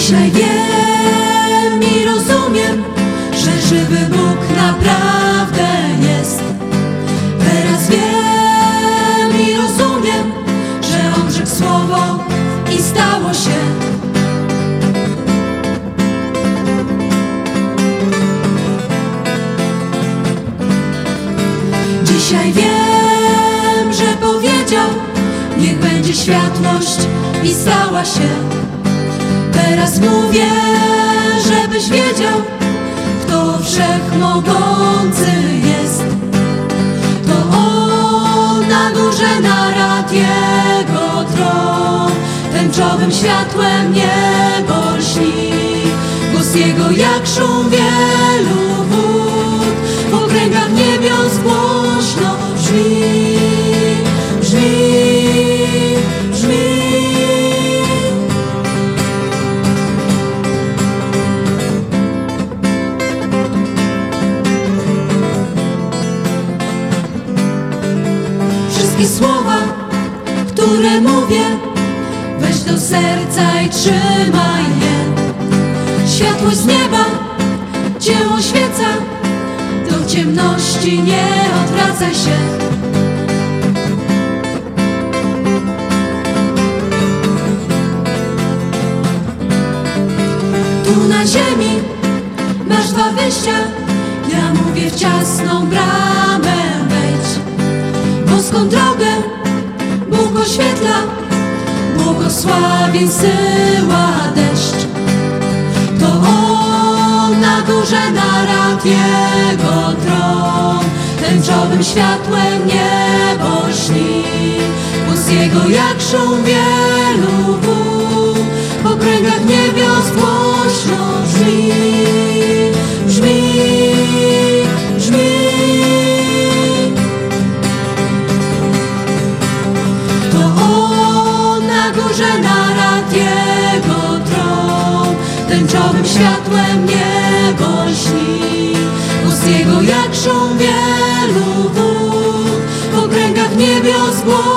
dzisiaj wiem i rozumiem, że żywy Bóg naprawdę jest. Teraz wiem i rozumiem, że On rzekł słowo i stało się. Dzisiaj wiem, że powiedział, niech będzie światłość i stała się. Teraz mówię, żebyś wiedział, kto wszechmogący jest. To On na górze narad Jego tron, tęczowym światłem niebo lśni. Głos Jego jak szum wielu wód, w okręgach niebios głośno brzmi, brzmi. Wszystkie słowa, które mówię, weź do serca i trzymaj je. Światłość z nieba Cię oświeca, do ciemności nie odwracaj się. Tu na ziemi masz dwa wyjścia, ja mówię w ciasną bramę. Boską drogę Bóg oświetla, błogosławień syła deszcz. To On na górze narad Jego tron, tęczowym światłem niebo lśni. Głos Jego jak szum wielu wód, w okręgach niebios głośno brzmi, brzmi, brzmi. Tęczowym światłem niebo lśni, głos Jego jak szum wielu wód, w okręgach niebios głos.